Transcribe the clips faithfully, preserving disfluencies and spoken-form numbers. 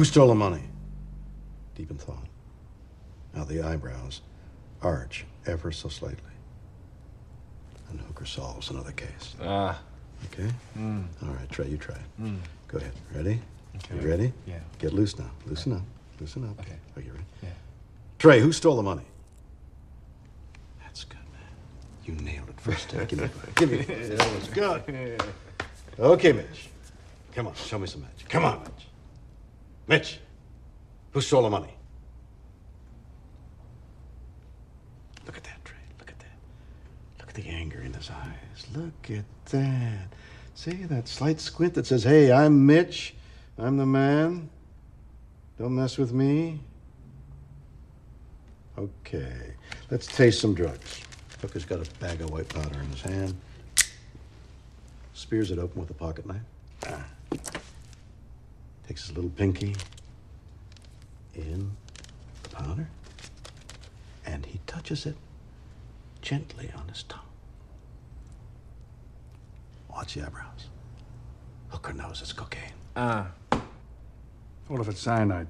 Who stole the money? Deep in thought. Now the eyebrows arch ever so slightly. And Hooker solves another case. Ah. Uh, okay? Mm. All right, Trey, you try it. Mm. Go ahead. Ready? Okay. You ready? Yeah. Get loose now. Loosen okay. up. Loosen up. Okay. Are you ready? Yeah. Trey, who stole the money? That's good, man. You nailed it first time. Give me it. Give me it. That was good. Okay, Mitch. Come on, show me some magic. Come on, Mitch. Mitch, who stole the money? Look at that, Trey. Look at that. Look at the anger in his eyes. Look at that. See that slight squint that says, hey, I'm Mitch. I'm the man. Don't mess with me. Okay, let's taste some drugs. Hooker's got a bag of white powder in his hand. Spears it open with a pocket knife. Ah. Takes his little pinky in the powder, and he touches it gently on his tongue. Watch the eyebrows. Hooker knows it's cocaine. Ah. Uh, what if it's cyanide?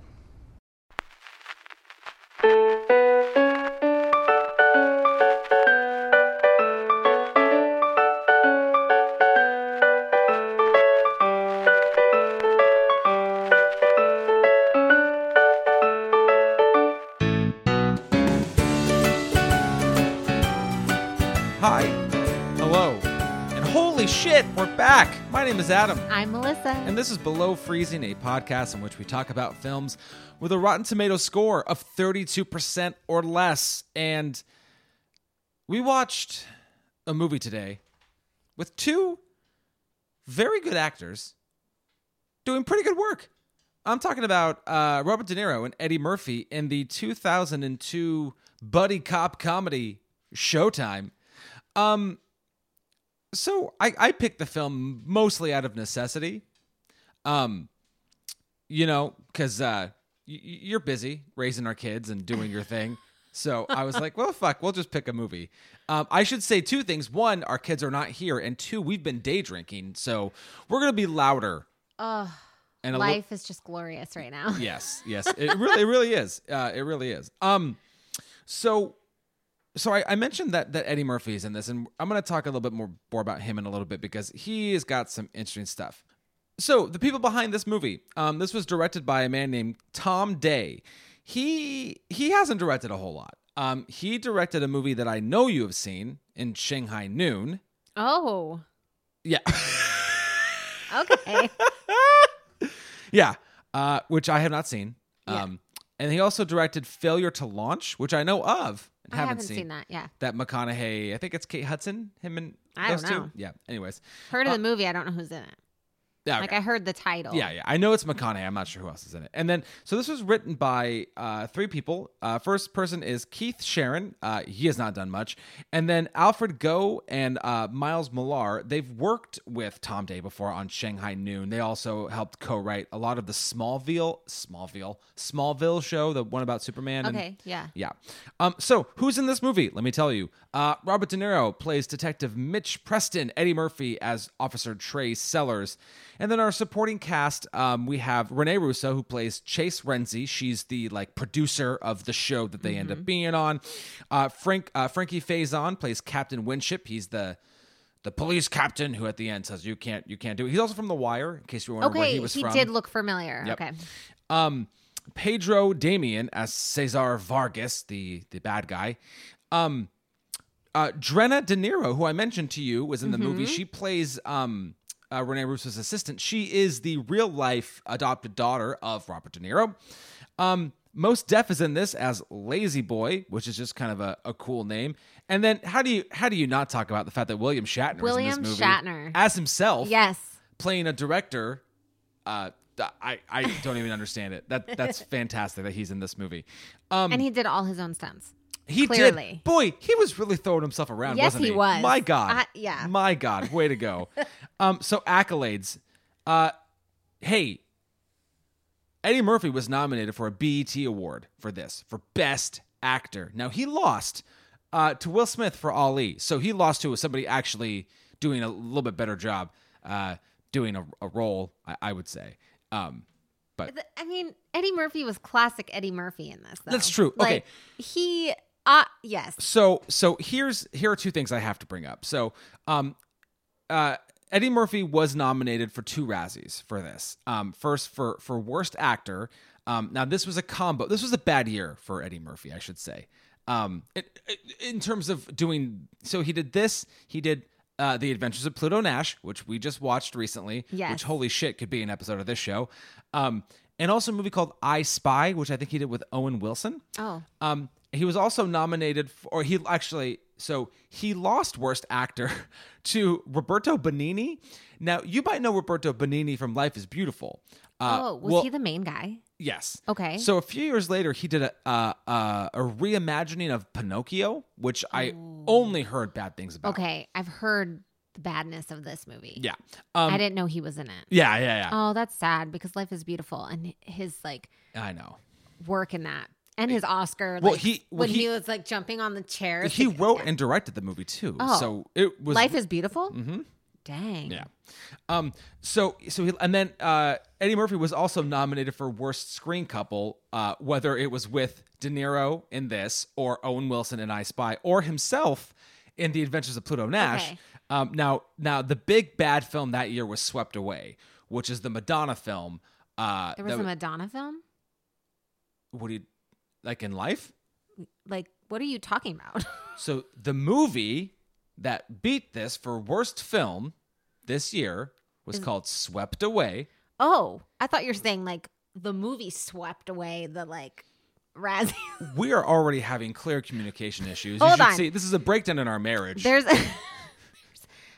My name is Adam. I'm Melissa. And this is Below Freezing, a podcast in which we talk about films with a Rotten Tomatoes score of thirty-two percent or less. And we watched a movie today with two very good actors doing pretty good work. I'm talking about uh, Robert De Niro and Eddie Murphy in the two thousand two buddy cop comedy Showtime. Um... So I, I picked the film mostly out of necessity, um, you know, because uh, y- you're busy raising our kids and doing your thing. So I was like, well, fuck, we'll just pick a movie. Um, I should say two things. One, our kids are not here. And two, we've been day drinking. So we're going to be louder. Oh, and life lo- is just glorious right now. Yes, yes. It really, it really is. Uh, it really is. Um, so... So I, I mentioned that that Eddie Murphy is in this, and I'm going to talk a little bit more, more about him in a little bit because he has got some interesting stuff. So the people behind this movie, um, this was directed by a man named Tom Day. He he hasn't directed a whole lot. Um, he directed a movie that I know you have seen in Shanghai Noon. Oh. Yeah. Okay. Yeah, uh, which I have not seen. Yeah. Um, and he also directed Failure to Launch, which I know of. I haven't, haven't seen, seen that, yeah. That McConaughey, I think it's Kate Hudson, him and I those don't know. Two? Yeah, anyways. Heard of uh, the movie, I don't know who's in it. Yeah, okay. Like I heard the title. Yeah, yeah. I know it's McConaughey, I'm not sure who else is in it. And then, so this was written by uh, three people. Uh, first person is Keith Sharon. Uh, he has not done much. And then Alfred Goh and uh, Miles Millar, they've worked with Tom Day before on Shanghai Noon. They also helped co-write a lot of the Smallville, Smallville, Smallville show, the one about Superman. Okay, and, yeah. Yeah. Um, so, who's in this movie? Let me tell you. Uh, Robert De Niro plays Detective Mitch Preston, Eddie Murphy as Officer Trey Sellers. And then our supporting cast, um, we have Renee Russo, who plays Chase Renzi. She's the like producer of the show that they mm-hmm. end up being on. Uh, Frank uh, Frankie Faison plays Captain Winship. He's the the police captain who at the end says you can't you can't do it. He's also from The Wire, in case you were wondering okay, where he was he from. Okay, he did look familiar. Yep. Okay. Um, Pedro Damian as Cesar Vargas, the the bad guy. Um, uh, Drenna De Niro, who I mentioned to you, was in the mm-hmm. movie. She plays. Um, Uh, Renee Russo's assistant. She is the real-life adopted daughter of Robert De Niro. Um, Most Def is in this as Lazy Boy, which is just kind of a, a cool name. And then how do you how do you not talk about the fact that William Shatner William is in this movie Shatner. As himself? Yes, playing a director. Uh, I I don't even understand it. That that's fantastic that he's in this movie. Um, and he did all his own stunts. He Clearly. did. Boy, he was really throwing himself around, yes, wasn't he? Yes, he was. My God. Uh, yeah. My God. Way to go. um, so accolades. Uh, hey, Eddie Murphy was nominated for a B E T award for this, for Best Actor. Now, he lost uh, to Will Smith for Ali. So he lost to somebody actually doing a little bit better job, uh, doing a, a role, I, I would say. Um, But I mean, Eddie Murphy was classic Eddie Murphy in this, though. That's true. Like, okay. He, uh, yes. So, so here's, here are two things I have to bring up. So, um, uh, Eddie Murphy was nominated for two Razzies for this. Um, first for, for worst actor. Um, now this was a combo. This was a bad year for Eddie Murphy, I should say. Um, it, it, in terms of doing, so he did this, he did, Uh, The Adventures of Pluto Nash, which we just watched recently, yes. which holy shit could be an episode of this show. Um, and also a movie called I Spy, which I think he did with Owen Wilson. Oh. Um, he was also nominated for, or he actually, so he lost Worst Actor to Roberto Benigni. Now, you might know Roberto Benigni from Life is Beautiful. Uh, oh, was well, he the main guy? Yes. Okay. So a few years later, he did a uh, uh, a reimagining of Pinocchio, which I Ooh. only heard bad things about. Okay, I've heard the badness of this movie. Yeah, um, I didn't know he was in it. Yeah, yeah, yeah. Oh, that's sad because Life is Beautiful and his like. I know. Work in that and his Oscar. Well, like, he well, when he, he was like jumping on the chair. He like, wrote yeah. and directed the movie too. Oh, so it was Life is Beautiful. Mm-hmm. Dang. Yeah. Um, so, so he, and then, uh, Eddie Murphy was also nominated for worst screen couple, uh, whether it was with De Niro in this or Owen Wilson in I Spy or himself in The Adventures of Pluto Nash. Okay. Um, now, now the big bad film that year was Swept Away, which is the Madonna film. Uh, there was that, a Madonna film. What do you like in life? Like, what are you talking about? So the movie that beat this for worst film this year was Is, called Swept Away. Oh, I thought you were saying like the movie swept away the like Razzie. We are already having clear communication issues. Hold you should on. See, this is a breakdown in our marriage. There's, a, there's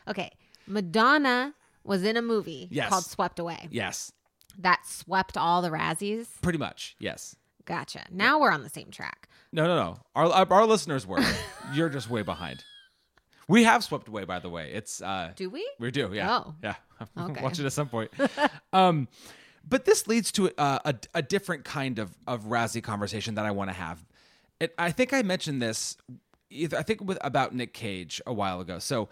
okay. Madonna was in a movie yes. called Swept Away. Yes. That swept all the Razzies. Pretty much. Yes. Gotcha. Now yeah. we're on the same track. No, no, no. Our our listeners were. You're just way behind. We have Swept Away, by the way. It's uh, do we? We do, yeah. Oh, yeah. Okay. Watch it at some point. um, but this leads to a, a, a different kind of, of Razzie conversation that I want to have. It, I think I mentioned this, either, I think with about Nick Cage a while ago. So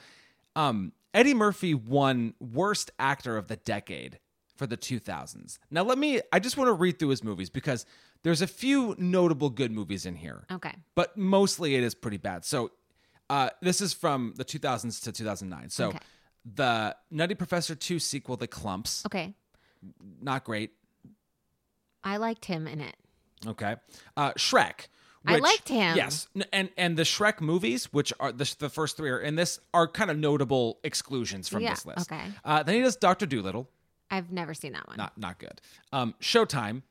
um, Eddie Murphy won Worst Actor of the Decade for the two thousands. Now let me. I just want to read through his movies because there's a few notable good movies in here. Okay. But mostly it is pretty bad. So. Uh, this is from the two thousands to two thousand nine. So okay. The Nutty Professor two sequel, The Clumps. Okay. Not great. I liked him in it. Okay. Uh, Shrek. Which, I liked him. Yes. And and the Shrek movies, which are the, the first three are in this, are kind of notable exclusions from yeah, this list. Okay. Uh, then he does Doctor Doolittle. I've never seen that one. Not not good. Um, Showtime.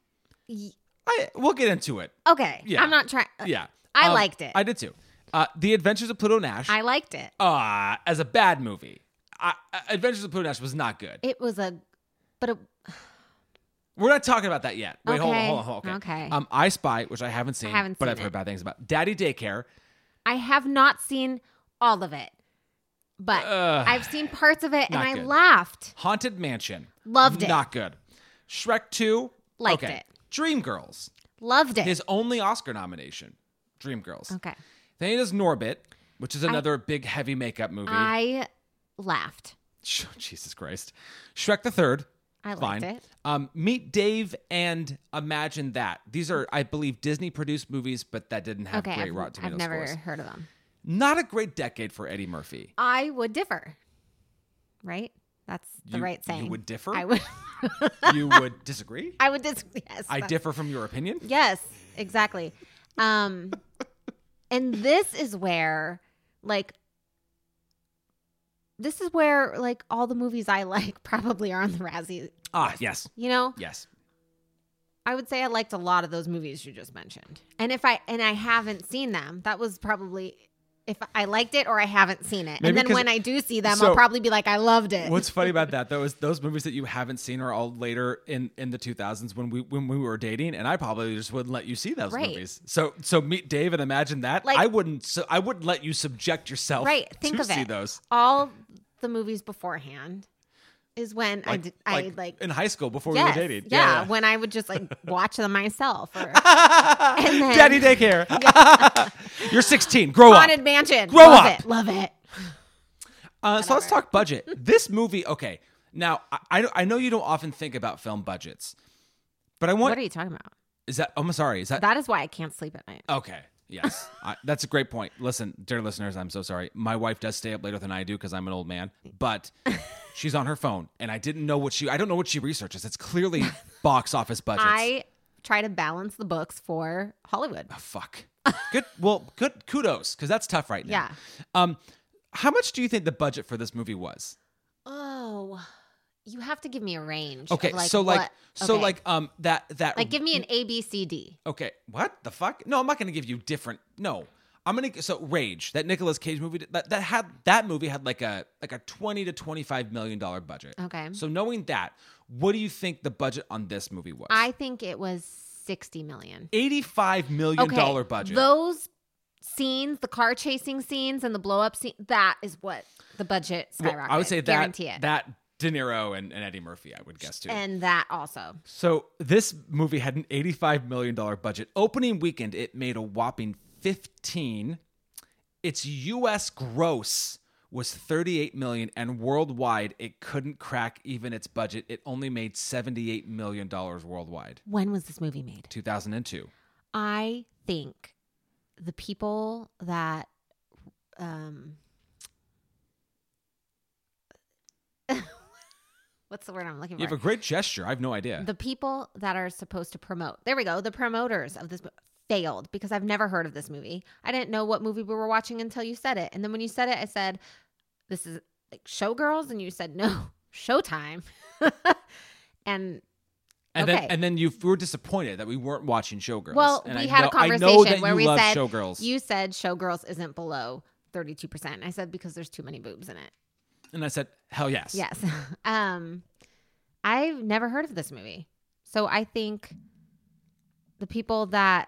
Y- I, we'll get into it. Okay. Yeah. I'm not trying. Yeah. I um, liked it. I did too. Uh, The Adventures of Pluto Nash. I liked it. Uh, as a bad movie. Uh, Adventures of Pluto Nash was not good. It was a... But it... We're not talking about that yet. Wait, okay. hold on, hold on, hold on. Okay. okay. Um, I Spy, which I haven't seen, I haven't but seen I've it. heard bad things about. Daddy Daycare. I have not seen all of it, but uh, I've seen parts of it and I good. laughed. Haunted Mansion. Loved it. Not good. Shrek two. Liked okay. it. Dreamgirls. Loved it. His only Oscar nomination. Dreamgirls. Okay. Then he does Norbit, which is another I, big, heavy makeup movie. I laughed. Jesus Christ. Shrek the Third. I fine. liked it. Um, Meet Dave and Imagine That. These are, I believe, Disney-produced movies, but that didn't have okay, great I've, Rotten Tomatoes I've never scores. heard of them. Not a great decade for Eddie Murphy. I would differ. Right? That's the you, right saying. You would differ? I would. You would disagree? I would disagree, yes. I but... differ from your opinion? Yes, exactly. Um... And this is where, like, this is where, like, all the movies I like probably are on the Razzie. Ah, yes. You know? Yes. I would say I liked a lot of those movies you just mentioned. And if I, and I haven't seen them, that was probably if I liked it or I haven't seen it. Maybe and then when I do see them, so, I'll probably be like, I loved it. What's funny about that, though, is those movies that you haven't seen are all later in, in the two thousands when we when we were dating, and I probably just wouldn't let you see those right. movies. So so Meet Dave and Imagine That. Like, I wouldn't so I wouldn't let you subject yourself right, think to of see it. those. All the movies beforehand is when like, I, did, like I like... In high school, before yes, we were dating. Yeah, yeah, yeah, when I would just like watch them myself. Or, and then, Daddy Daycare. Yeah. You're sixteen. Grow Haunted up. Haunted Mansion. Grow Love up. It. Love it. Uh, so let's talk budget. This movie, okay. Now, I, I know you don't often think about film budgets. But I want. What are you talking about? Is that? Oh, I'm sorry. Is that? That is why I can't sleep at night. Okay. Yes. I, that's a great point. Listen, dear listeners, I'm so sorry. My wife does stay up later than I do because I'm an old man, but she's on her phone, and I didn't know what she. I don't know what she researches. It's clearly box office budgets. I try to balance the books for Hollywood. Oh, fuck. Good. Well, good. Kudos, because that's tough right now. Yeah. Um, how much do you think the budget for this movie was? Oh. You have to give me a range. Okay, of like so like, what, so okay. like, um, that that like, give me an A, B, C, D. Okay, what the fuck? No, I'm not going to give you different. No, I'm going to. So Rage, that Nicolas Cage movie, that, that had that movie had like a like a twenty to twenty-five million dollar budget. Okay. So knowing that, what do you think the budget on this movie was? I think it was sixty million. Eighty-five million okay. dollar budget. Those scenes, the car chasing scenes, and the blow up scene. That is what the budget skyrocketed. Well, I would say that guarantee it. that. De Niro and, and Eddie Murphy, I would guess, too. And that also. So this movie had an eighty-five million dollars budget. Opening weekend, it made a whopping fifteen. Its U S gross was thirty-eight million dollars, and worldwide, it couldn't crack even its budget. It only made seventy-eight million dollars worldwide. When was this movie made? two thousand two. I think the people that... Um... What's the word I'm looking for? You have a great gesture. I have no idea. The people that are supposed to promote. There we go. The promoters of this failed because I've never heard of this movie. I didn't know what movie we were watching until you said it. And then when you said it, I said, this is like Showgirls. And you said, no, Showtime. and and, okay. then, and then you were disappointed that we weren't watching Showgirls. Well, and we I had know, a conversation where we said, Showgirls. You said Showgirls isn't below thirty-two percent. And I said, because there's too many boobs in it. And I said, hell yes. Yes. Um, I've never heard of this movie. So I think the people that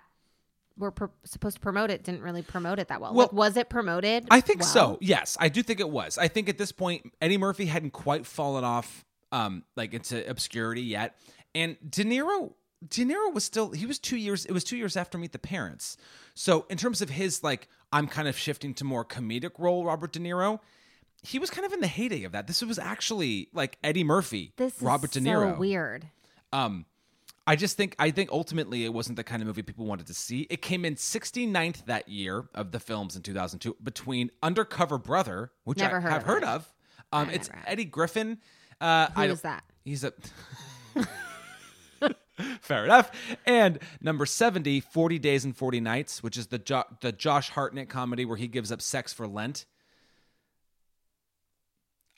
were pro- supposed to promote it didn't really promote it that well. well like, was it promoted? I think well? so. Yes. I do think it was. I think at this point, Eddie Murphy hadn't quite fallen off um, like into obscurity yet. And De Niro... De Niro was still, he was two years, it was two years after Meet the Parents. So in terms of his, like, I'm kind of shifting to more comedic role, Robert De Niro... He was kind of in the heyday of that. This was actually like Eddie Murphy, this Robert is De Niro. So weird. Um, I just think I think ultimately it wasn't the kind of movie people wanted to see. It came in sixty-ninth that year of the films in two thousand two between Undercover Brother, which never I heard have of heard it. of. Um, it's heard. Eddie Griffin. Uh, Who I, is that? He's a. Fair enough. And number seventy, forty days and forty nights, which is the jo- the Josh Hartnett comedy where he gives up sex for Lent.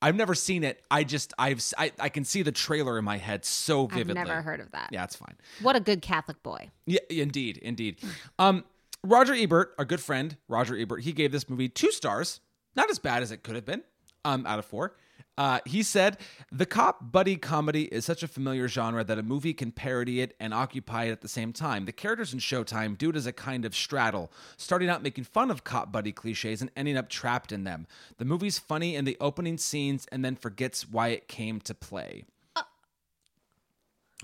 I've never seen it. I just, I've, I, I can see the trailer in my head so vividly. I've never heard of that. Yeah, it's fine. What a good Catholic boy. Yeah, indeed, indeed. um, Roger Ebert, our good friend, Roger Ebert, he gave this movie two stars. Not as bad as it could have been, um, out of four. Uh, he said, the cop buddy comedy is such a familiar genre that a movie can parody it and occupy it at the same time. The characters in Showtime do it as a kind of straddle, starting out making fun of cop buddy cliches and ending up trapped in them. The movie's funny in the opening scenes and then forgets why it came to play. Uh,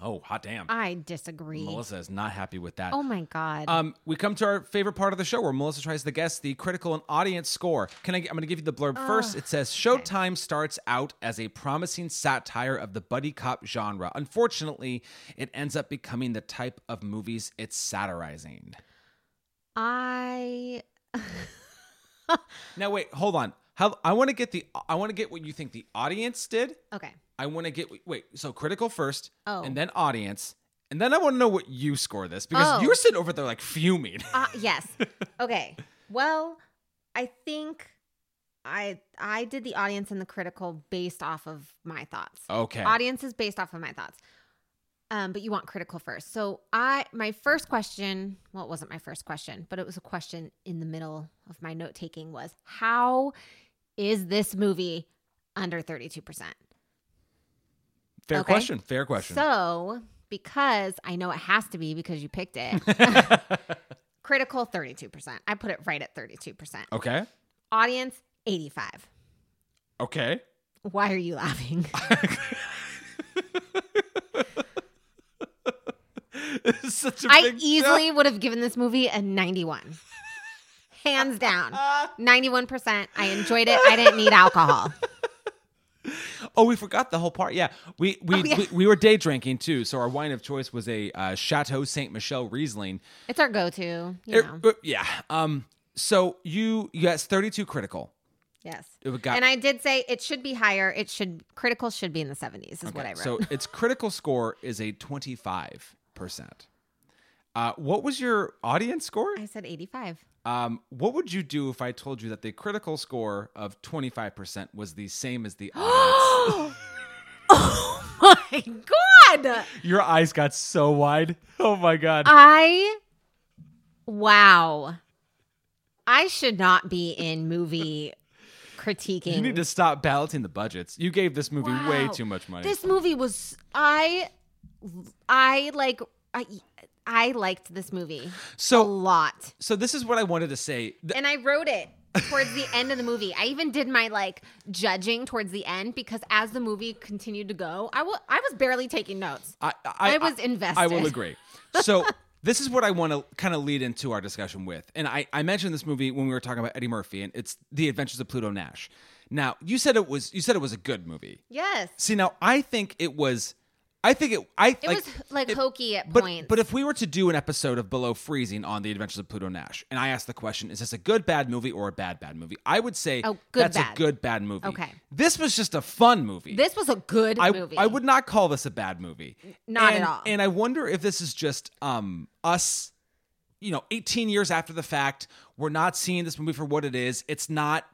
oh, hot damn. I disagree. Melissa is not happy with that. Oh my God. Um, we come to our favorite part of the show where Melissa tries to guess the critical and audience score. Can I, I'm going to give you the blurb uh, first. It says, Showtime okay. starts out as a promising satire of the buddy cop genre. Unfortunately, it ends up becoming the type of movies it's satirizing. I... Now, wait, hold on. How, I want to get the, I want to get what you think the audience did. Okay. I want to get, wait, so critical first, oh. and then audience, and then I want to know what you score this, because oh. you're sitting over there like fuming. Uh, yes. Okay. Well, I think I I did the audience and the critical based off of my thoughts. Okay. Audience is based off of my thoughts, um, but you want critical first. So I my first question, well, it wasn't my first question, but it was a question in the middle of my note-taking was, how is this movie under thirty-two percent? Fair okay. question. Fair question. So, because I know it has to be because you picked it, critical thirty-two percent. I put it right at thirty-two percent. Okay. Audience eighty-five. Okay. Why are you laughing? This is such a I big easily job. Would have given this movie a ninety-one. Hands down. ninety-one percent. I enjoyed it. I didn't need alcohol. Oh, we forgot the whole part. Yeah, we we, oh, yeah. we we were day drinking too, so our wine of choice was a uh, Chateau Saint Michel Riesling. It's our go-to. You it, know. Yeah. Um. So you yes, thirty-two critical. Yes. It got, and I did say it should be higher. It should critical should be in the seventies is okay, what I wrote. So its critical score is a twenty-five percent. Uh, what was your audience score? I said eighty-five. Um, what would you do if I told you that the critical score of twenty-five percent was the same as the audience? Oh my God. Your eyes got so wide. Oh my God. I, wow. I should not be in movie critiquing. You need to stop balloting the budgets. You gave this movie wow. way too much money. This movie was, I, I like, I, I liked this movie so, a lot. So this is what I wanted to say. Th- and I wrote it towards the end of the movie. I even did my like judging towards the end because as the movie continued to go, I, w- I was barely taking notes. I, I, I was I, invested. I will agree. So this is what I want to kind of lead into our discussion with. And I, I mentioned this movie when we were talking about Eddie Murphy, and it's The Adventures of Pluto Nash. Now, you said it was you said it was a good movie. Yes. See, now I think it was... I think it. I it like, was like it, hokey at but, points. But if we were to do an episode of Below Freezing on The Adventures of Pluto Nash, and I asked the question, is this a good bad movie or a bad bad movie? I would say oh, good, that's bad. a good bad movie. Okay, this was just a fun movie. This was a good I, movie. I would not call this a bad movie. Not and, at all. And I wonder if this is just um, us, you know, eighteen years after the fact, we're not seeing this movie for what it is. It's not.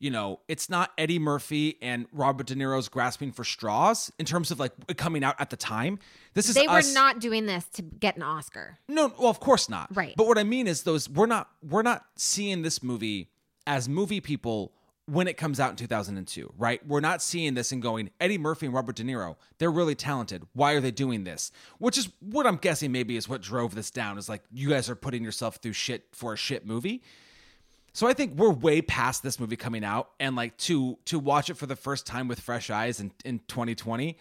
You know, it's not Eddie Murphy and Robert De Niro's grasping for straws in terms of like coming out at the time. This is they us. were not doing this to get an Oscar. No, well, of course not. Right. But what I mean is, those we're not we're not seeing this movie as movie people when it comes out in two thousand two. Right. We're not seeing this and going, Eddie Murphy and Robert De Niro, they're really talented. Why are they doing this? Which is what I'm guessing maybe is what drove this down. Is like, you guys are putting yourself through shit for a shit movie. So I think we're way past this movie coming out, and like to to watch it for the first time with fresh eyes in, in twenty twenty,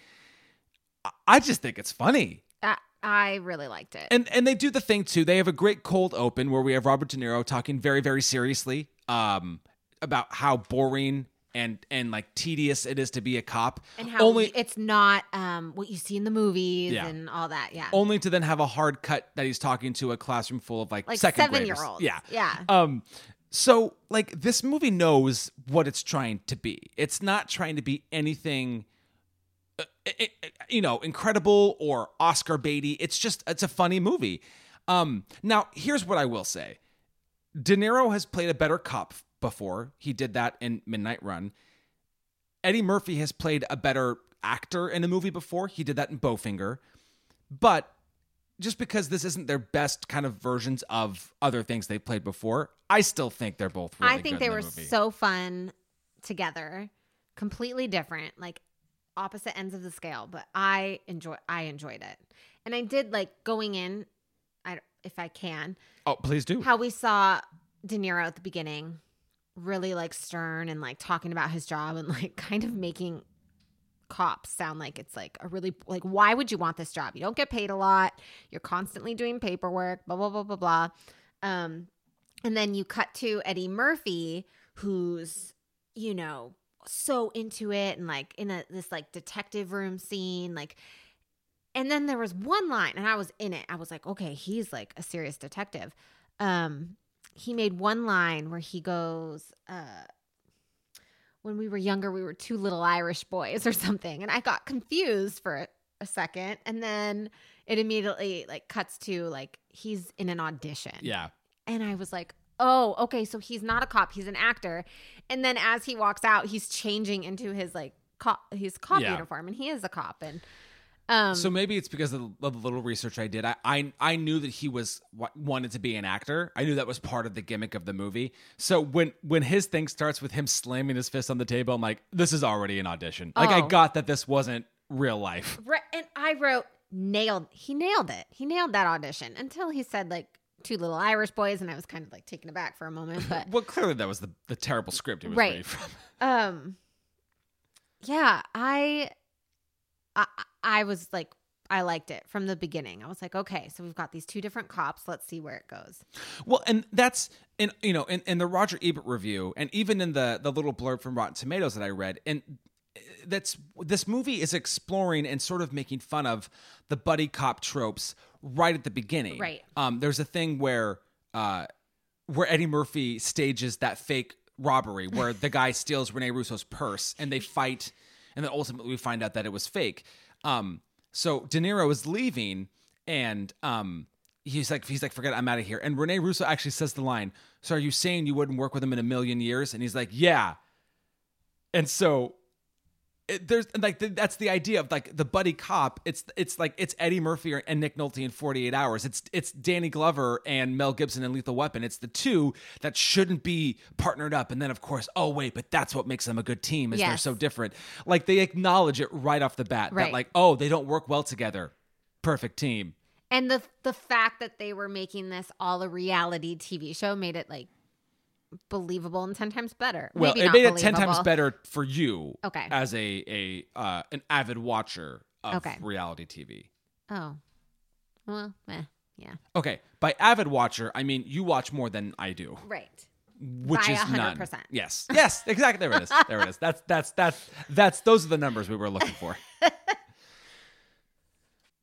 I just think it's funny. I, I really liked it. And and they do the thing too. They have a great cold open where we have Robert De Niro talking very, very seriously um, about how boring and and like tedious it is to be a cop. And how only, it's not um, what you see in the movies yeah. and all that. Yeah. Only to then have a hard cut that he's talking to a classroom full of like, like second seven graders. Year olds. Yeah. Yeah. Um, So, like, this movie knows what it's trying to be. It's not trying to be anything, uh, it, it, you know, incredible or Oscar-baity. It's just, it's a funny movie. Um, now, here's what I will say. De Niro has played a better cop before. He did that in Midnight Run. Eddie Murphy has played a better actor in a movie before. He did that in Bowfinger. But... just because this isn't their best kind of versions of other things they played before, I still think they're both really good I think good they the were movie. So fun together, completely different, like opposite ends of the scale, but I enjoy I enjoyed it. And I did like going in I, if I can. Oh, please do. How we saw De Niro at the beginning, really like stern and like talking about his job and like kind of making cops sound like it's like a really like, why would you want this job? You don't get paid a lot. You're constantly doing paperwork, blah, blah, blah, blah, blah. Um, and then you cut to Eddie Murphy, who's, you know, so into it and like in a, this like detective room scene, like, and then there was one line and I was in it. I was like, okay, he's like a serious detective. Um, he made one line where he goes, uh, when we were younger, we were two little Irish boys or something. And I got confused for a, a second. And then it immediately like cuts to like he's in an audition. Yeah. And I was like, oh, okay. So he's not a cop. He's an actor. And then as he walks out, he's changing into his like cop, his cop yeah. uniform. And he is a cop. And um, so maybe it's because of the little research I did. I, I, I knew that he was wanted to be an actor. I knew that was part of the gimmick of the movie. So when, when his thing starts with him slamming his fist on the table, I'm like, this is already an audition. Like, oh. I got that this wasn't real life. Right, and I wrote, nailed. He nailed it. He nailed that audition until he said, like, two little Irish boys, and I was kind of, like, taken aback for a moment. But well, clearly that was the, the terrible script he was right. reading from. Um, yeah, I... I, I was like, I liked it from the beginning. I was like, okay, so we've got these two different cops. Let's see where it goes. Well, and that's, in, you know, in, in the Roger Ebert review, and even in the the little blurb from Rotten Tomatoes that I read, and that's this movie is exploring and sort of making fun of the buddy cop tropes right at the beginning. Right. Um, there's a thing where uh, where Eddie Murphy stages that fake robbery where the guy steals Renee Russo's purse and they fight, and then ultimately we find out that it was fake. Um, so De Niro is leaving, and um, he's like, he's like, forget it, I'm out of here. And Renee Russo actually says the line, "So are you saying you wouldn't work with him in a million years?" And he's like, "Yeah." And so. It, there's like the, that's the idea of like the buddy cop. It's it's like it's Eddie Murphy and Nick Nolte in forty-eight hours. It's it's Danny Glover and Mel Gibson in Lethal Weapon. It's the two that shouldn't be partnered up. And then of course, oh wait, but that's what makes them a good team is yes. They're so different. Like they acknowledge it right off the bat right. That like oh they don't work well together. Perfect team. And the the fact that they were making this all a reality T V show made it like. Believable and ten times better. Well, Maybe it made it ten times better for you, okay. as a a uh, an avid watcher of okay. reality T V. Oh, well, eh, yeah. Okay, by avid watcher, I mean you watch more than I do, right? Which by is one hundred percent. None. Yes, yes, exactly. There it is. There it is. That's that's that's that's those are the numbers we were looking for.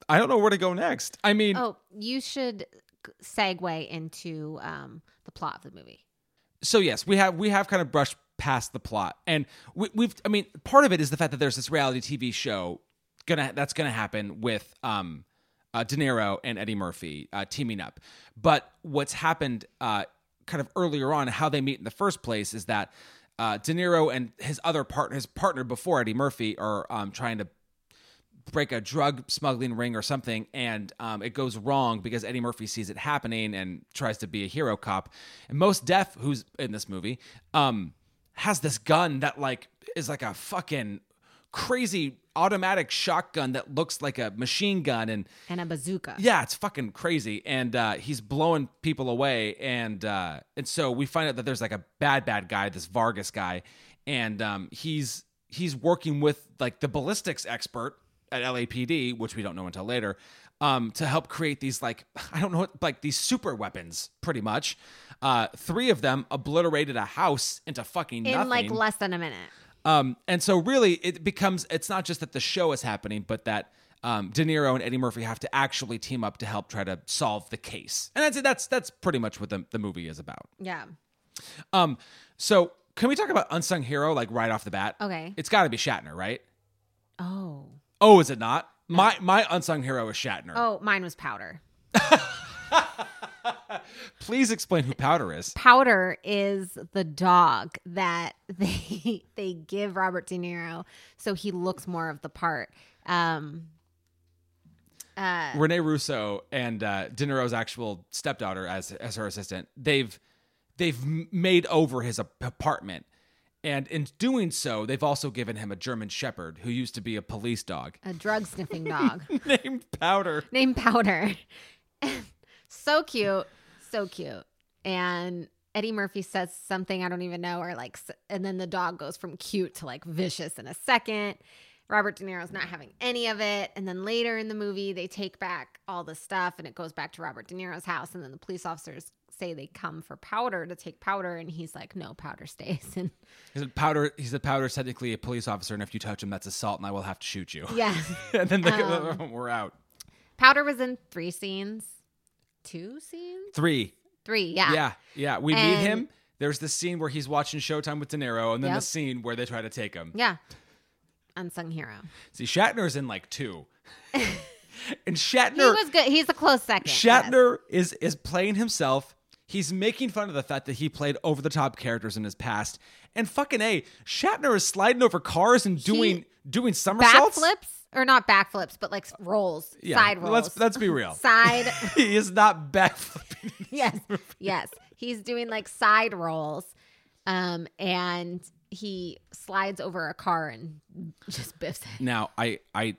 I don't know where to go next. I mean, oh, you should segue into um, the plot of the movie. So yes, we have we have kind of brushed past the plot, and we, we've I mean, part of it is the fact that there's this reality T V show gonna that's gonna happen with um, uh, De Niro and Eddie Murphy uh, teaming up. But what's happened uh, kind of earlier on, how they meet in the first place, is that uh, De Niro and his other partner, his partner before Eddie Murphy, are um, trying to break a drug smuggling ring or something, and um, it goes wrong because Eddie Murphy sees it happening and tries to be a hero cop. And Mos Def, who's in this movie, um, has this gun that like is like a fucking crazy automatic shotgun that looks like a machine gun and and a bazooka. Yeah, it's fucking crazy, and uh, he's blowing people away, and uh, and so we find out that there's like a bad bad guy, this Vargas guy, and um, he's he's working with like the ballistics expert at L A P D, which we don't know until later, um, to help create these, like, I don't know, like these super weapons, pretty much. Uh, three of them obliterated a house into fucking nothing. In like less than a minute. Um, and so really it becomes, it's not just that the show is happening, but that um, De Niro and Eddie Murphy have to actually team up to help try to solve the case. And that's that's that's pretty much what the, the movie is about. Yeah. Um. So can we talk about unsung hero, like right off the bat? Okay. It's gotta be Shatner, right? Oh. Oh, is it not? My my unsung hero is Shatner. Oh, mine was Powder. Please explain who Powder is. Powder is the dog that they they give Robert De Niro so he looks more of the part. Um, uh, Renee Russo and uh, De Niro's actual stepdaughter as as her assistant. They've they've made over his apartment. And in doing so, they've also given him a German Shepherd who used to be a police dog. A drug-sniffing dog. Named Powder. Named Powder. So cute. So cute. And Eddie Murphy says something I don't even know, or like, and then the dog goes from cute to like vicious in a second. Robert De Niro's not having any of it. And then later in the movie, they take back all the stuff and it goes back to Robert De Niro's house. And then the police officers say they come for Powder to take Powder, and he's like, no, Powder stays. And he said, Powder, he said, Powder's technically a police officer, and if you touch him, that's assault, and I will have to shoot you. Yeah. And then they, um, we're out. Powder was in three scenes. Two scenes? Three. Three, yeah. Yeah, yeah. We and, meet him. There's this scene where he's watching Showtime with De Niro, and then yep. the scene where they try to take him. Yeah. Unsung hero. See, Shatner's in like two. And Shatner... He was good. He's a close second. Shatner yes. is is playing himself. He's making fun of the fact that he played over-the-top characters in his past. And fucking A, Shatner is sliding over cars and doing he doing somersaults. Backflips? Or not backflips, but like rolls. Yeah. Side rolls. Let's, let's be real. Side. He is not backflipping. Yes. Movie. Yes. He's doing like side rolls. Um, and he slides over a car and just biffs it. Now, I... I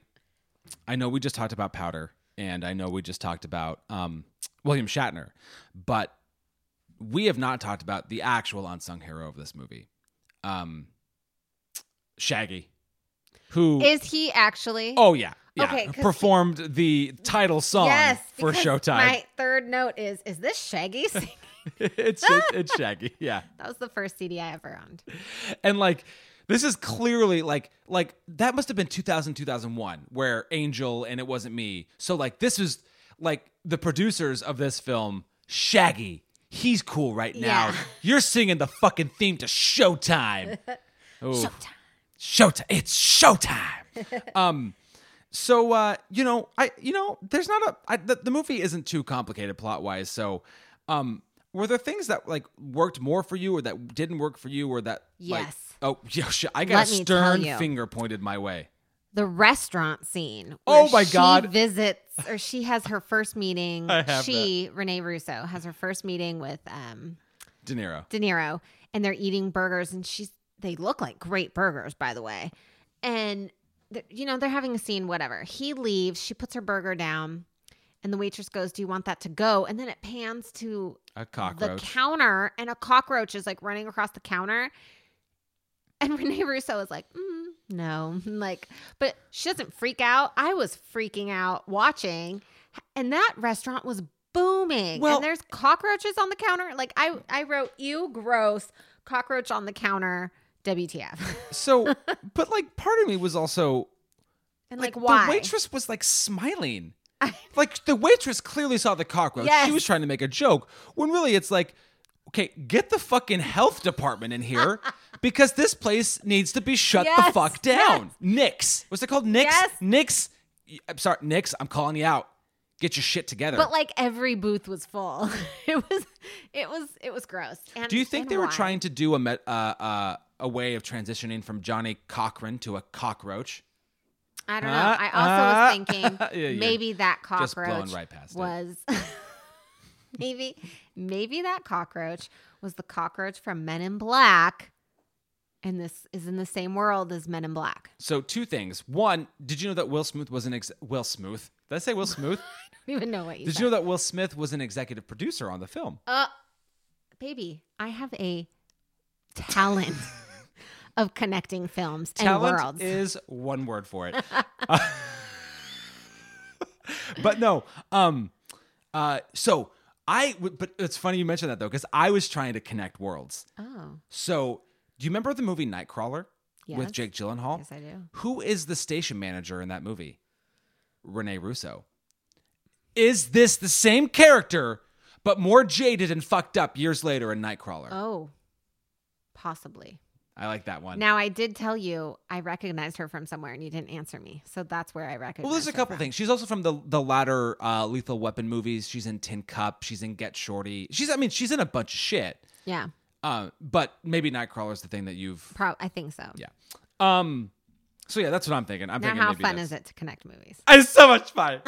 I know we just talked about Powder, and I know we just talked about um, William Shatner, but we have not talked about the actual unsung hero of this movie, um, Shaggy. Who is he actually? Oh yeah, yeah. Okay, performed he, the title song yes, for Showtime. My third note is: Is this Shaggy singing? it's it's Shaggy. Yeah, that was the first C D I ever owned. And like This is clearly like, like that must have been two thousand, two thousand one where Angel and It Wasn't Me. So like, this is like the producers of this film, Shaggy, he's cool right now. Yeah. You're singing the fucking theme to Showtime. Showtime. Showtime. It's Showtime. um, so, uh, you know, I, you know, there's not a, I, the, the movie isn't too complicated plot wise. So, um, were there things that like worked more for you or that didn't work for you or that? Yes. Like, oh, I got Let a stern finger pointed my way. The restaurant scene. Oh, my she God. She visits, or she has her first meeting. I have she, that. Renee Russo, has her first meeting with um, De Niro. De Niro. And they're eating burgers, and she's they look like great burgers, by the way. And, you know, they're having a scene, whatever. He leaves. She puts her burger down, and the waitress goes, "Do you want that to go?" And then it pans to a cockroach. The counter, and a cockroach is, like, running across the counter. And Renee Russo is like, mm, no, like, but she doesn't freak out. I was freaking out watching, and that restaurant was booming. Well, and there's cockroaches on the counter. Like I, I wrote, "Ew, gross, cockroach on the counter, W T F." So, but like, part of me was also, and like, like why the waitress was like smiling, like the waitress clearly saw the cockroach. Yes. She was trying to make a joke when really it's like, okay, get the fucking health department in here because this place needs to be shut yes, the fuck down. Yes. Nyx. What's it called? Nyx? Yes. Nyx. I'm sorry, Nyx, I'm calling you out. Get your shit together. But like every booth was full. It was it was, it was gross. And, do you think they why? were trying to do a, met, uh, uh, a way of transitioning from Johnny Cochran to a cockroach? I don't uh, know. I also uh, was thinking yeah, maybe that cockroach right past was... Maybe maybe that cockroach was the cockroach from Men in Black, and this is in the same world as Men in Black. So two things. One, did you know that Will Smith was an ex- Will Smith? Did I say Will Smith? I don't even know what you did said. You know that Will Smith was an executive producer on the film? Uh, baby, I have a talent of connecting films talent and worlds. Talent is one word for it. uh, but no, um, uh, so... I w- but it's funny you mentioned that though, because I was trying to connect worlds. Oh. So do you remember the movie Nightcrawler yes. with Jake Gyllenhaal? Yes, I do. Who is the station manager in that movie? Renee Russo. Is this the same character, but more jaded and fucked up years later in Nightcrawler? Oh, possibly. I like that one. Now, I did tell you I recognized her from somewhere, and you didn't answer me. So that's where I recognized her. Well, there's a couple from. things. She's also from the the latter uh, Lethal Weapon movies. She's in Tin Cup. She's in Get Shorty. She's I mean, she's in a bunch of shit. Yeah. Uh, but maybe Nightcrawler's the thing that you've... Pro- I think so. Yeah. Um. So yeah, that's what I'm thinking. I'm now thinking how maybe fun that's... is it to connect movies? It's so much fun.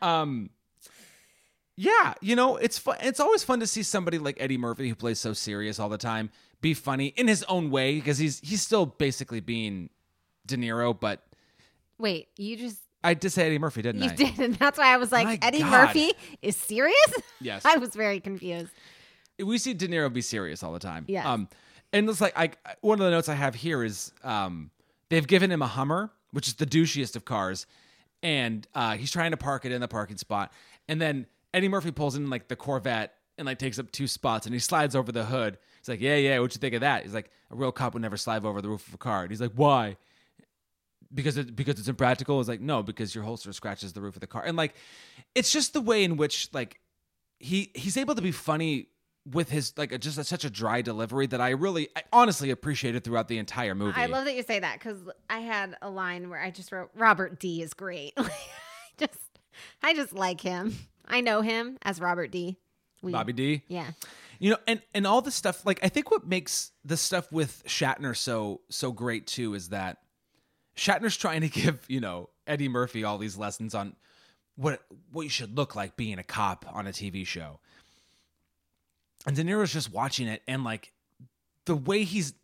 um. Yeah, you know, it's fun. It's always fun to see somebody like Eddie Murphy, who plays so serious all the time, be funny in his own way, because he's he's still basically being De Niro, but... Wait, you just... I did say Eddie Murphy, didn't you I? You did, and that's why I was like, My Eddie God. Murphy is serious? Yes. I was very confused. We see De Niro be serious all the time. Yes. Um, and it's like, I one of the notes I have here is um, they've given him a Hummer, which is the douchiest of cars, and uh, he's trying to park it in the parking spot, and then Eddie Murphy pulls in like the Corvette and like takes up two spots, and he slides over the hood. He's like, yeah, yeah, what'd you think of that? He's like, a real cop would never slide over the roof of a car. And he's like, why? Because it, because it's impractical? He's like, no, because your holster scratches the roof of the car. And like, it's just the way in which like he he's able to be funny with his like a, just a, such a dry delivery that I really, I honestly appreciated throughout the entire movie. I love that you say that, because I had a line where I just wrote, Robert D is great. I just I just like him. I know him as Robert D. We, Bobby D. Yeah. You know, and, and all the stuff, like, I think what makes the stuff with Shatner so so great, too, is that Shatner's trying to give, you know, Eddie Murphy all these lessons on what what you should look like being a cop on a T V show. And De Niro's just watching it, and, like, the way he's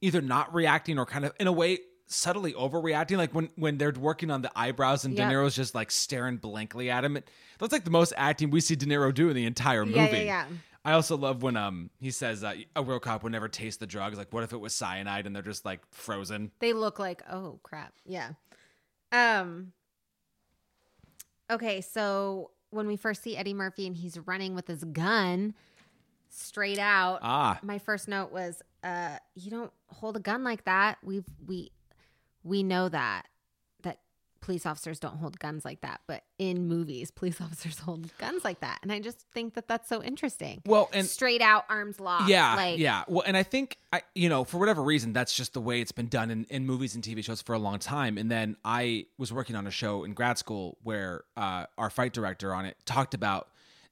either not reacting or kind of, in a way, subtly overreacting, like when, when they're working on the eyebrows and yep. De Niro's just, like, staring blankly at him. It, that's, like, the most acting we see De Niro do in the entire movie. Yeah, yeah, yeah. I also love when um he says uh, a real cop would never taste the drugs. Like, what if it was cyanide and they're just like frozen? They look like, oh crap. Yeah. Um. Okay, so when we first see Eddie Murphy and he's running with his gun straight out, ah. my first note was uh, uh, you don't hold a gun like that. We've, we, we know that, that police officers don't hold guns like that, but in movies, police officers hold guns like that. And I just think that that's so interesting. Well, and straight out arms locked. Yeah. Like, yeah. Well, and I think I, you know, for whatever reason, that's just the way it's been done in, in movies and T V shows for a long time. And then I was working on a show in grad school where, uh, our fight director on it talked about,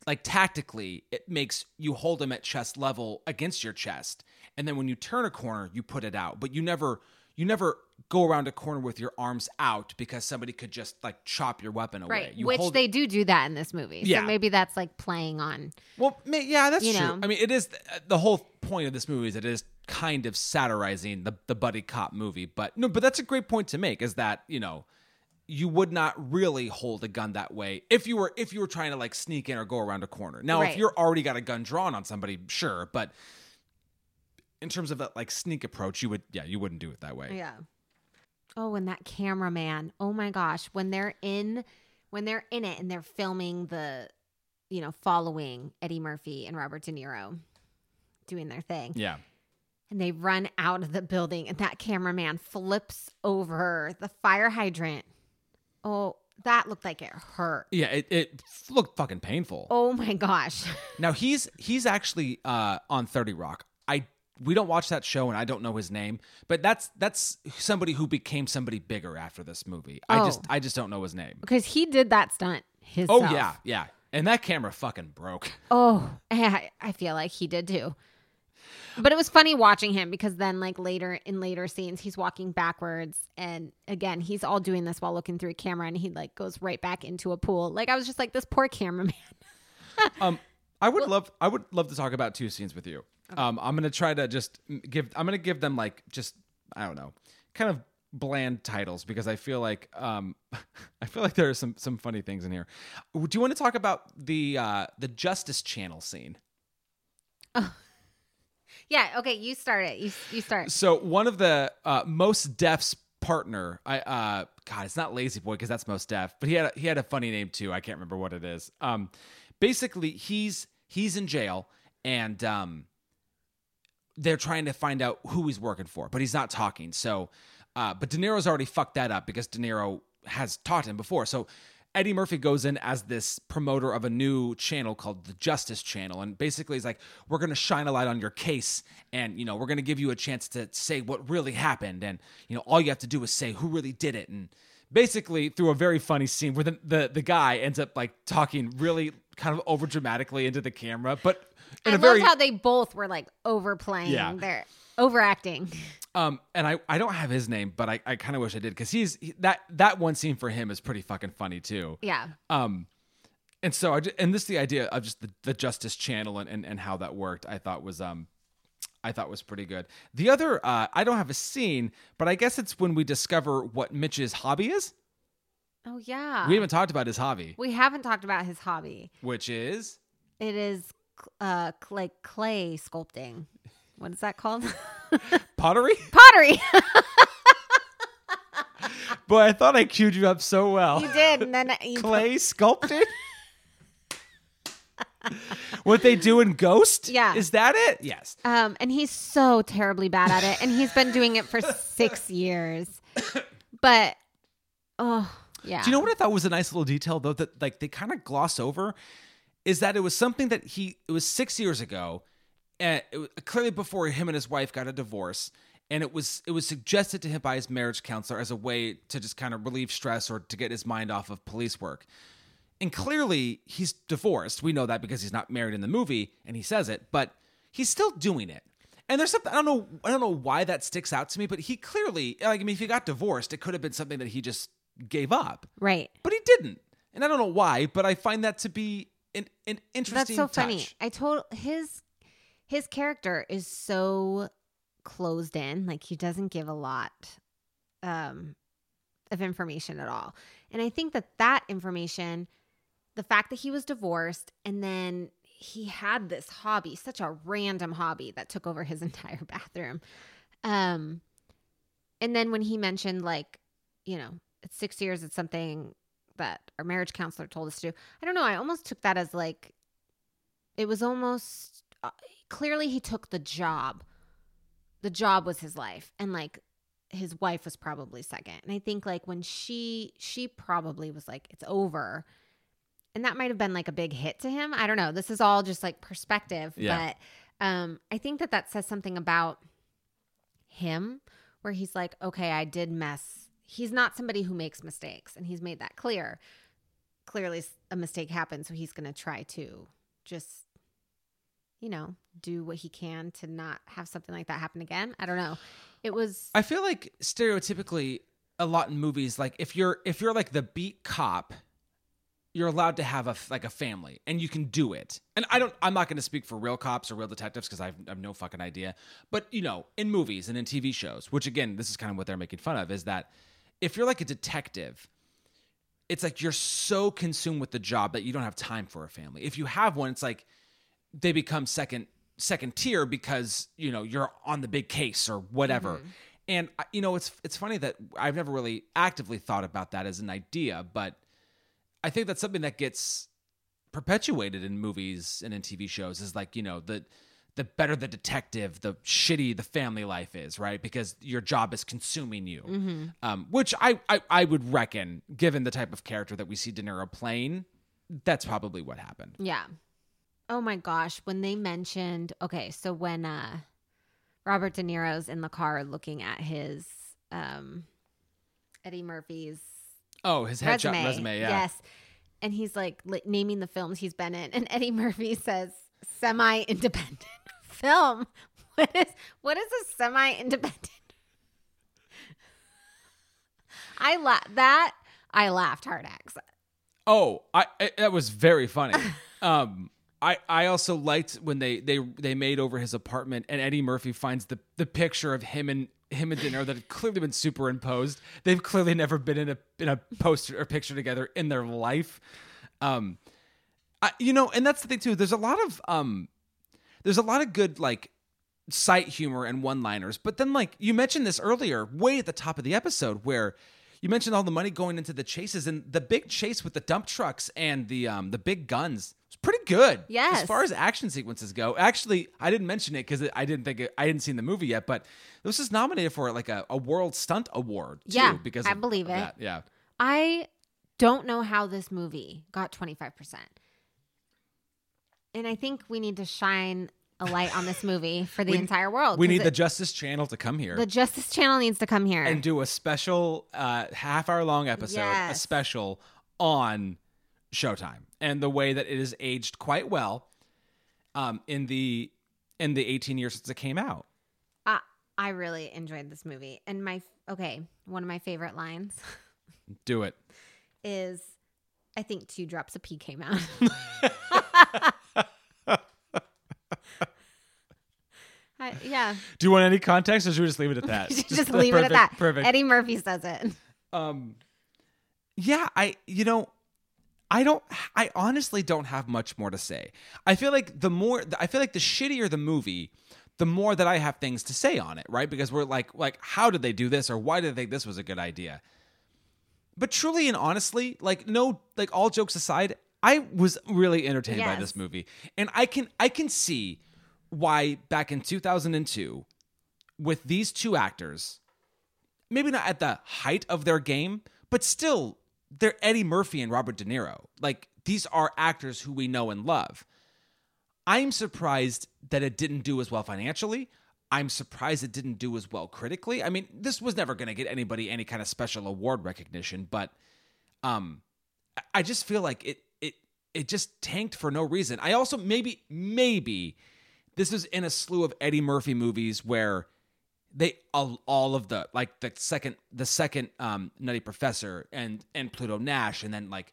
like, tactically, it makes you hold them at chest level against your chest. And then when you turn a corner, you put it out. But you never you never go around a corner with your arms out because somebody could just, like, chop your weapon away. Right, you which hold... they do do that in this movie. Yeah. So maybe that's, like, playing on. Well, yeah, that's true. Know. I mean, it is – the whole point of this movie is it is kind of satirizing the, the buddy cop movie. But no, but that's a great point to make, is that, you know – you would not really hold a gun that way if you were if you were trying to, like, sneak in or go around a corner. Now, right. If you're already got a gun drawn on somebody, sure, but in terms of that, like, sneak approach, you would yeah, you wouldn't do it that way. Yeah. Oh, and that cameraman. Oh my gosh, when they're in when they're in it and they're filming the, you know, following Eddie Murphy and Robert De Niro doing their thing. Yeah. And they run out of the building and that cameraman flips over the fire hydrant. Oh, that looked like it hurt. Yeah, it, it looked fucking painful. Oh my gosh. Now he's he's actually uh, on thirty Rock. I we don't watch that show and I don't know his name, but that's that's somebody who became somebody bigger after this movie. Oh. I just I just don't know his name. Because he did that stunt himself. Oh yeah, yeah. And that camera fucking broke. Oh, I, I feel like he did too. But it was funny watching him because then, like, later in later scenes, he's walking backwards. And again, he's all doing this while looking through a camera and he, like, goes right back into a pool. Like, I was just like, this poor cameraman. um, I would well, love I would love to talk about two scenes with you. Okay. Um, I'm going to try to just give I'm going to give them, like, just, I don't know, kind of bland titles because I feel like um, I feel like there are some some funny things in here. Do you want to talk about the uh, the Justice Channel scene? Oh. Yeah. Okay. You start it. You you start. So one of the uh, Most Def's partner, I uh, God, it's not Lazy Boy because that's Most Def, but he had a, he had a funny name too. I can't remember what it is. Um, basically, he's he's in jail and um, they're trying to find out who he's working for, but he's not talking. So, uh, but De Niro's already fucked that up because De Niro has taught him before. So Eddie Murphy goes in as this promoter of a new channel called the Justice Channel. And basically he's like, we're going to shine a light on your case. And, you know, we're going to give you a chance to say what really happened. And, you know, all you have to do is say who really did it. And basically through a very funny scene where the, the, the guy ends up, like, talking really kind of over dramatically into the camera, but in I a love very, how they both were, like, overplaying yeah. their overacting. Um, and I, I don't have his name, but I, I kind of wish I did because he's he, that that one scene for him is pretty fucking funny too. Yeah. Um, and so I just, and this the idea of just the, the Justice Channel and, and and how that worked I thought was um I thought was pretty good. The other uh, I don't have a scene, but I guess it's when we discover what Mitch's hobby is. Oh yeah. We haven't talked about his hobby. We haven't talked about his hobby, which is it is uh like clay sculpting. What is that called? Pottery? Pottery. Boy, I thought I cued you up so well. You did. And then you clay put... sculpting? What they do in Ghost? Yeah. Is that it? Yes. Um, and he's so terribly bad at it. And he's been doing it for six years. But, oh, yeah. Do you know what I thought was a nice little detail, though, that, like, they kind of gloss over? Is that it was something that he, it was six years ago. And it was clearly before him and his wife got a divorce, and it was it was suggested to him by his marriage counselor as a way to just kind of relieve stress or to get his mind off of police work. And clearly he's divorced. We know that because he's not married in the movie, and he says it, but he's still doing it. And there's something I don't know I don't know why that sticks out to me, but he clearly, like, I mean, if he got divorced, it could have been something that he just gave up, right? But he didn't, and I don't know why, but I find that to be an an interesting. That's so touch. Funny. I told his. His character is so closed in, like, he doesn't give a lot um, of information at all. And I think that that information, the fact that he was divorced and then he had this hobby, such a random hobby that took over his entire bathroom. Um, and then when he mentioned, like, you know, it's six years, it's something that our marriage counselor told us to do. I don't know. I almost took that as, like, it was almost... Uh, clearly he took the job the job was his life, and like his wife was probably second. And I think like when she she probably was like, it's over. And that might have been like a big hit to him. I don't know. This is all just like perspective. Yeah. But um, I think that that says something about him where he's like, okay, I did mess. He's not somebody who makes mistakes, and he's made that clear. Clearly a mistake happened, so he's going to try to just, you know, do what he can to not have something like that happen again. I don't know. It was... I feel like stereotypically a lot in movies, like if you're if you're like the beat cop... You're allowed to have a like a family, and you can do it. And I don't. I'm not going to speak for real cops or real detectives because I've I've no fucking idea. But you know, in movies and in T V shows, which again, this is kind of what they're making fun of, is that if you're like a detective, it's like you're so consumed with the job that you don't have time for a family. If you have one, it's like they become second second tier because you know you're on the big case or whatever. Mm-hmm. And you know, it's it's funny that I've never really actively thought about that as an idea, but. I think that's something that gets perpetuated in movies and in T V shows is like, you know, the the better the detective, the shitty the family life is, right? Because your job is consuming you, mm-hmm. um, which I, I, I would reckon, given the type of character that we see De Niro playing, that's probably what happened. Yeah. Oh, my gosh. When they mentioned, okay, so when uh, Robert De Niro's in the car looking at his um, Eddie Murphy's Oh, his headshot resume. resume, yeah. Yes. And he's like li- naming the films he's been in. And Eddie Murphy says, semi-independent film. What is what is a semi-independent? I la- that, I laughed hard accent. Oh, I, I that was very funny. um, I, I also liked when they, they, they made over his apartment and Eddie Murphy finds the, the picture of him and him and De Niro that had clearly been superimposed. They've clearly never been in a in a poster or picture together in their life. Um, I, you know, and that's the thing too. There's a lot of um, there's a lot of good like sight humor and one-liners. But then like you mentioned this earlier, way at the top of the episode, where you mentioned all the money going into the chases and the big chase with the dump trucks and the um the big guns. It's pretty good. Yes. As far as action sequences go, actually, I didn't mention it because I didn't think it, I hadn't seen the movie yet. But this is nominated for like a, a World Stunt Award. Too, yeah, because I of, believe of it. That. Yeah, I don't know how this movie got twenty-five percent, and I think we need to shine a light on this movie for the we, entire world. We need it, the Justice Channel to come here. The Justice Channel needs to come here and do a special uh, half-hour-long episode, yes. a special on Showtime and the way that it is aged quite well um, in the in the eighteen years since it came out. Uh, I really enjoyed this movie. And my okay, one of my favorite lines. Do it. Is I think two drops of pee came out. I, yeah. Do you want any context, or should we just leave it at that? just just leave perfect, it at that. Perfect. Eddie Murphy says it. Um. Yeah, I. You know. I don't, I honestly don't have much more to say. I feel like the more, I feel like the shittier the movie, the more that I have things to say on it, right? Because we're like, like, how did they do this? Or why did they think this was a good idea? But truly and honestly, like no, like all jokes aside, I was really entertained yes. by this movie. And I can, I can see why back in two thousand two with these two actors, maybe not at the height of their game, but still they're Eddie Murphy and Robert De Niro. Like, these are actors who we know and love. I'm surprised that it didn't do as well financially. I'm surprised it didn't do as well critically. I mean, this was never going to get anybody any kind of special award recognition, but um, I just feel like it it it just tanked for no reason. I also, maybe, maybe this was in a slew of Eddie Murphy movies where They all, all of the like the second the second um, Nutty Professor and and Pluto Nash and then like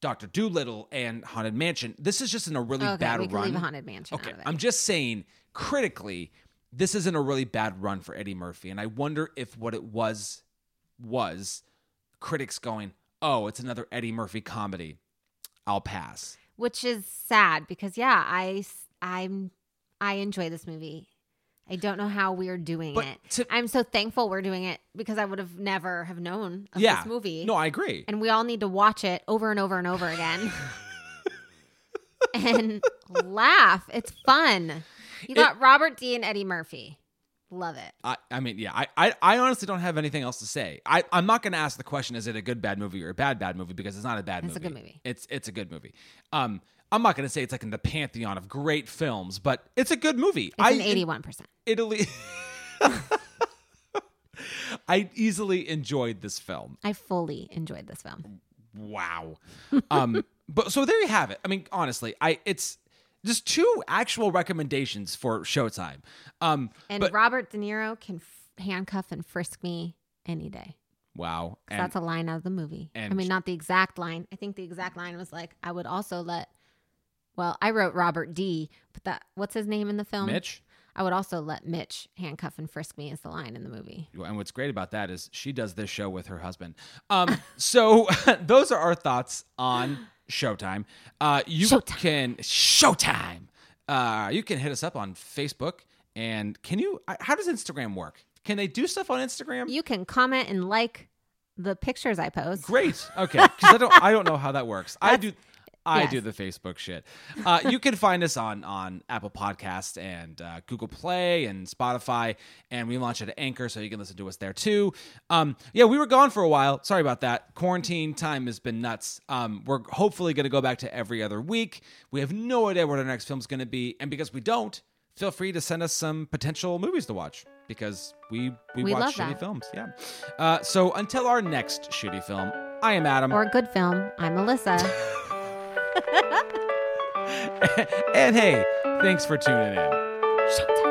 Doctor Doolittle and Haunted Mansion. This is just in a really okay, bad we can run. Leave Haunted Mansion. Okay, out of it. I'm just saying critically, this is in a really bad run for Eddie Murphy, and I wonder if what it was was critics going, "Oh, it's another Eddie Murphy comedy. I'll pass." Which is sad because yeah, I I'm I enjoy this movie. I don't know how we're doing but it. To, I'm so thankful we're doing it because I would have never have known of yeah, this movie. No, I agree. And we all need to watch it over and over and over again. And laugh. It's fun. You got it, Robert D and Eddie Murphy. Love it. I, I mean, yeah, I, I, I honestly don't have anything else to say. I, I'm not going to ask the question, is it a good, bad movie or a bad, bad movie? Because it's not a bad movie. It's a good movie. It's it's a good movie. Um, I'm not going to say it's like in the pantheon of great films, but it's a good movie. It's I, an eighty-one percent. Italy. I easily enjoyed this film. I fully enjoyed this film. Wow. Um, but so there you have it. I mean, honestly, I it's... Just two actual recommendations for Showtime. Um, and but, Robert De Niro can f- handcuff and frisk me any day. Wow. And, that's a line out of the movie. And, I mean, not the exact line. I think the exact line was like, I would also let, well, I wrote Robert D, but that what's his name in the film? Mitch. I would also let Mitch handcuff and frisk me is the line in the movie. And what's great about that is she does this show with her husband. Um, so those are our thoughts on Showtime. Uh, you Showtime. can Showtime. Uh, you can hit us up on Facebook. And can you? How does Instagram work? Can they do stuff on Instagram? You can comment and like the pictures I post. Great. Okay, because I don't. I don't know how that works. That's, I do. I yes. do the Facebook shit. Uh, you can find us on on Apple Podcasts and uh, Google Play and Spotify. And we launched at Anchor, so you can listen to us there too. Um, yeah, we were gone for a while. Sorry about that. Quarantine time has been nuts. Um, we're hopefully going to go back to every other week. We have no idea what our next film's going to be. And because we don't, feel free to send us some potential movies to watch. Because we, we, we watch shitty that. films. Yeah. Uh, so until our next shitty film, I am Adam. Or a good film, I'm Melissa. and, and hey, thanks for tuning in.